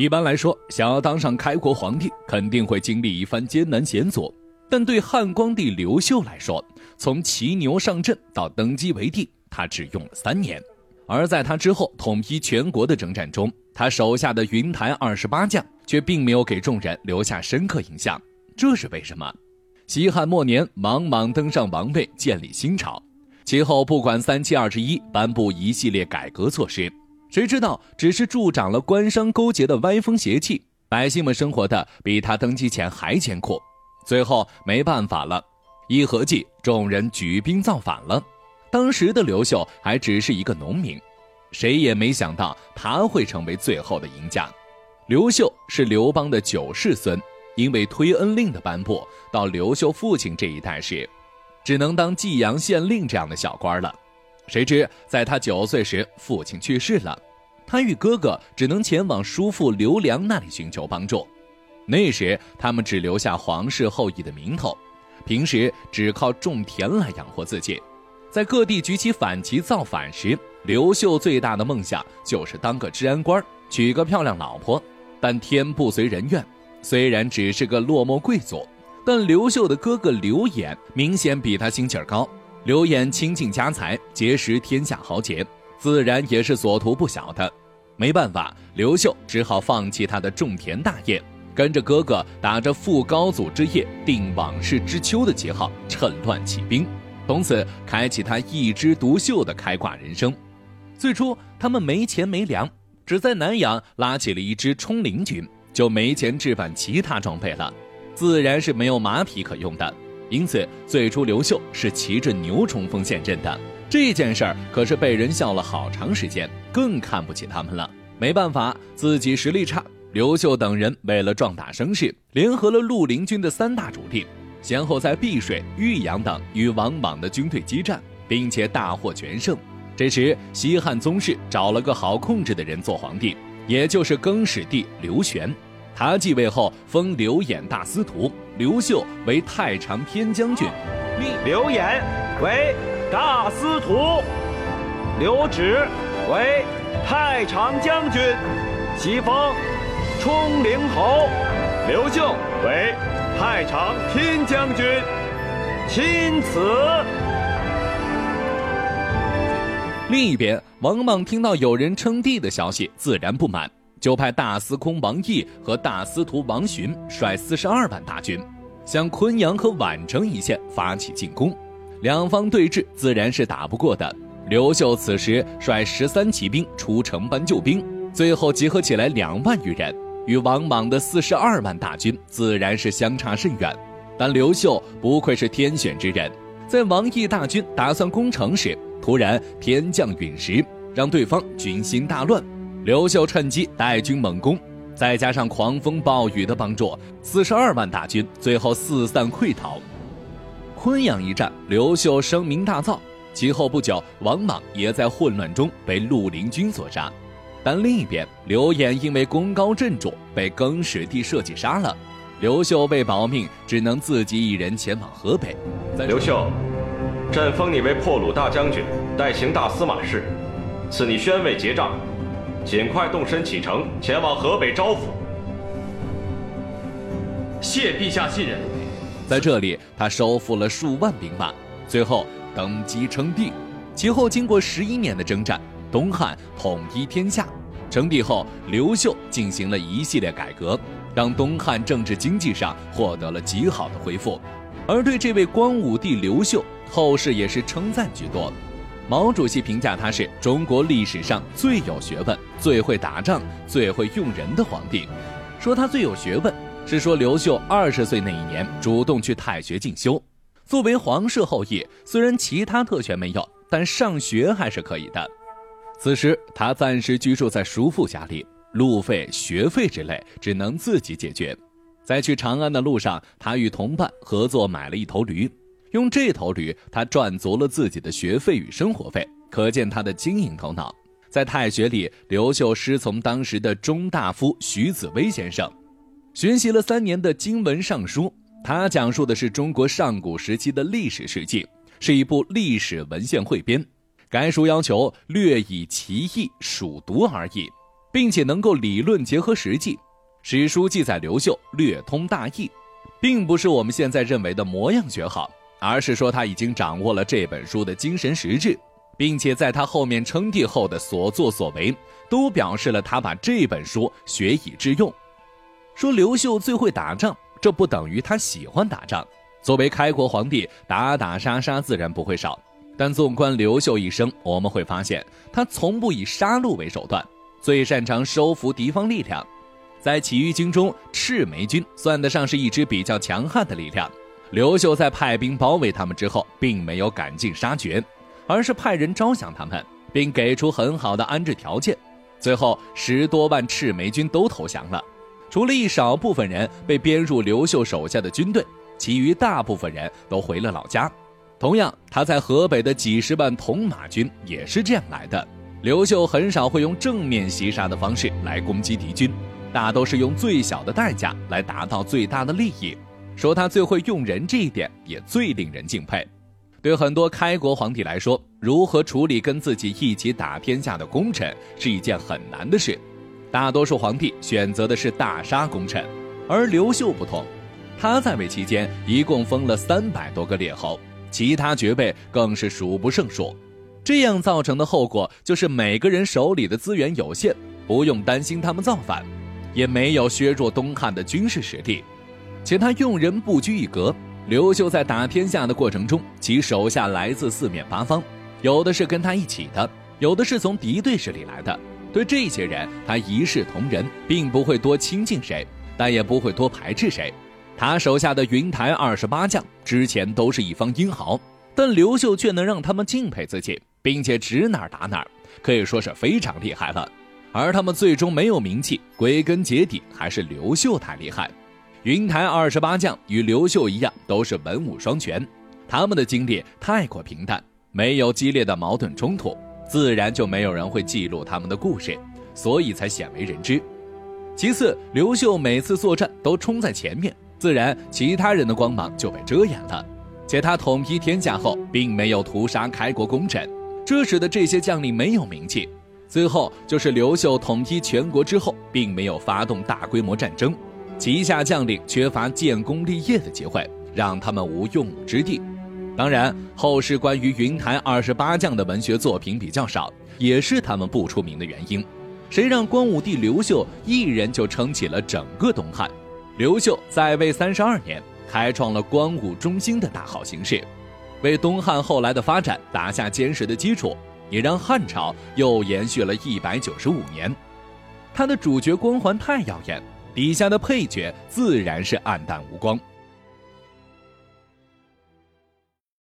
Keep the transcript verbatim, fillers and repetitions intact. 一般来说，想要当上开国皇帝，肯定会经历一番艰难险阻。但对汉光帝刘秀来说，从骑牛上阵到登基为帝，他只用了三年。而在他之后统一全国的征战中，他手下的云台二十八将却并没有给众人留下深刻印象，这是为什么？西汉末年，莽莽登上王位，建立新朝，其后不管三七二十一，颁布一系列改革措施。谁知道，只是助长了官商勾结的歪风邪气，百姓们生活的比他登基前还艰苦。最后没办法了，一合计，众人举兵造反了。当时的刘秀还只是一个农民，谁也没想到他会成为最后的赢家。刘秀是刘邦的九世孙，因为推恩令的颁布，到刘秀父亲这一代时，只能当济阳县令这样的小官了。谁知在他九岁时，父亲去世了，他与哥哥只能前往叔父刘良那里寻求帮助。那时他们只留下皇室后裔的名头，平时只靠种田来养活自己。在各地举起反旗造反时，刘秀最大的梦想就是当个治安官，娶个漂亮老婆。但天不随人愿，虽然只是个落寞贵族，但刘秀的哥哥刘演明显比他心气儿高。刘演倾尽家财，结识天下豪杰，自然也是所图不小的。没办法，刘秀只好放弃他的种田大业，跟着哥哥打着副高祖之业定往世之秋的旗号，趁乱起兵，从此开启他一枝独秀的开挂人生。最初他们没钱没粮，只在南阳拉起了一支冲灵军，就没钱置办其他装备了，自然是没有马匹可用的。因此最初刘秀是骑着牛冲锋陷阵的，这件事儿可是被人笑了好长时间，更看不起他们了。没办法，自己实力差，刘秀等人为了壮大声势，联合了绿林军的三大主力，先后在碧水、豫阳等与王莽的军队激战，并且大获全胜。这时西汉宗室找了个好控制的人做皇帝，也就是更始帝刘玄。他继位后封刘演大司徒，刘秀为太常偏将军，刘演为大司徒，刘祉为太常将军，其封冲灵侯。刘秀为太常偏将军。钦此。另一边，王莽听到有人称帝的消息，自然不满，就派大司空王毅和大司徒王寻率四十二万大军，向昆阳和宛城一线发起进攻。两方对峙，自然是打不过的。刘秀此时率十三骑兵出城搬救兵，最后集合起来两万余人，与王莽的四十二万大军自然是相差甚远。但刘秀不愧是天选之人，在王毅大军打算攻城时，突然天降陨石，让对方军心大乱。刘秀趁机带军猛攻，再加上狂风暴雨的帮助，四十二万大军最后四散溃逃。昆阳一战，刘秀声名大噪，其后不久，王莽也在混乱中被绿林军所杀。但另一边，刘演因为功高震主，被更始帝设计杀了。刘秀为保命，只能自己一人前往河北。刘秀，朕封你为破虏大将军，代行大司马事，赐你宣慰结账。尽快动身启程，前往河北招抚。谢陛下信任。在这里，他收复了数万兵马，最后登基称帝。其后经过十一年的征战，东汉统一天下。称帝后，刘秀进行了一系列改革，让东汉政治经济上获得了极好的恢复。而对这位光武帝刘秀，后世也是称赞居多。毛主席评价他是中国历史上最有学问、最会打仗、最会用人的皇帝。说他最有学问，是说刘秀二十岁那一年主动去太学进修。作为皇室后裔，虽然其他特权没有，但上学还是可以的。此时他暂时居住在叔父家里，路费、学费之类只能自己解决。在去长安的路上，他与同伴合作买了一头驴。用这头驴，他赚足了自己的学费与生活费，可见他的经营头脑。在太学里，刘秀师从当时的中大夫徐子微先生，学习了三年的《经文尚书》，他讲述的是中国上古时期的历史事迹，是一部历史文献汇编。该书要求略以其义，属读而已。并且能够理论结合实际。史书记载刘秀略通大义，并不是我们现在认为的模样学好，而是说他已经掌握了这本书的精神实质，并且在他后面称帝后的所作所为都表示了他把这本书学以致用。说刘秀最会打仗，这不等于他喜欢打仗。作为开国皇帝，打打杀杀自然不会少，但纵观刘秀一生，我们会发现他从不以杀戮为手段，最擅长收服敌方力量。在起义军中，赤眉军算得上是一支比较强悍的力量。刘秀在派兵包围他们之后，并没有赶尽杀绝，而是派人招降他们，并给出很好的安置条件。最后十多万赤眉军都投降了，除了一少部分人被编入刘秀手下的军队，其余大部分人都回了老家。同样，他在河北的几十万铜马军也是这样来的。刘秀很少会用正面袭杀的方式来攻击敌军，大都是用最小的代价来达到最大的利益。说他最会用人，这一点也最令人敬佩。对很多开国皇帝来说，如何处理跟自己一起打天下的功臣是一件很难的事，大多数皇帝选择的是大杀功臣，而刘秀不同。他在位期间一共封了三百多个列侯，其他爵位更是数不胜数。这样造成的后果就是每个人手里的资源有限，不用担心他们造反，也没有削弱东汉的军事实力。且他用人不拘一格，刘秀在打天下的过程中，其手下来自四面八方，有的是跟他一起的，有的是从敌对势力来的。对这些人，他一视同仁，并不会多亲近谁，但也不会多排斥谁。他手下的云台二十八将之前都是一方英豪，但刘秀却能让他们敬佩自己，并且指哪儿打哪儿，可以说是非常厉害了。而他们最终没有名气，归根结底还是刘秀太厉害。云台二十八将与刘秀一样都是文武双全，他们的经历太过平淡，没有激烈的矛盾冲突，自然就没有人会记录他们的故事，所以才鲜为人知。其次，刘秀每次作战都冲在前面，自然其他人的光芒就被遮掩了。且他统一天下后并没有屠杀开国功臣，这使得这些将领没有名气。最后就是刘秀统一全国之后并没有发动大规模战争，旗下将领缺乏建功立业的机会，让他们无用武之地。当然，后世关于云台二十八将的文学作品比较少，也是他们不出名的原因。谁让光武帝刘秀一人就撑起了整个东汉。刘秀在位三十二年，开创了光武中兴的大好形势，为东汉后来的发展打下坚实的基础，也让汉朝又延续了一百九十五年。他的主角光环太耀眼，底下的配角自然是暗淡无光。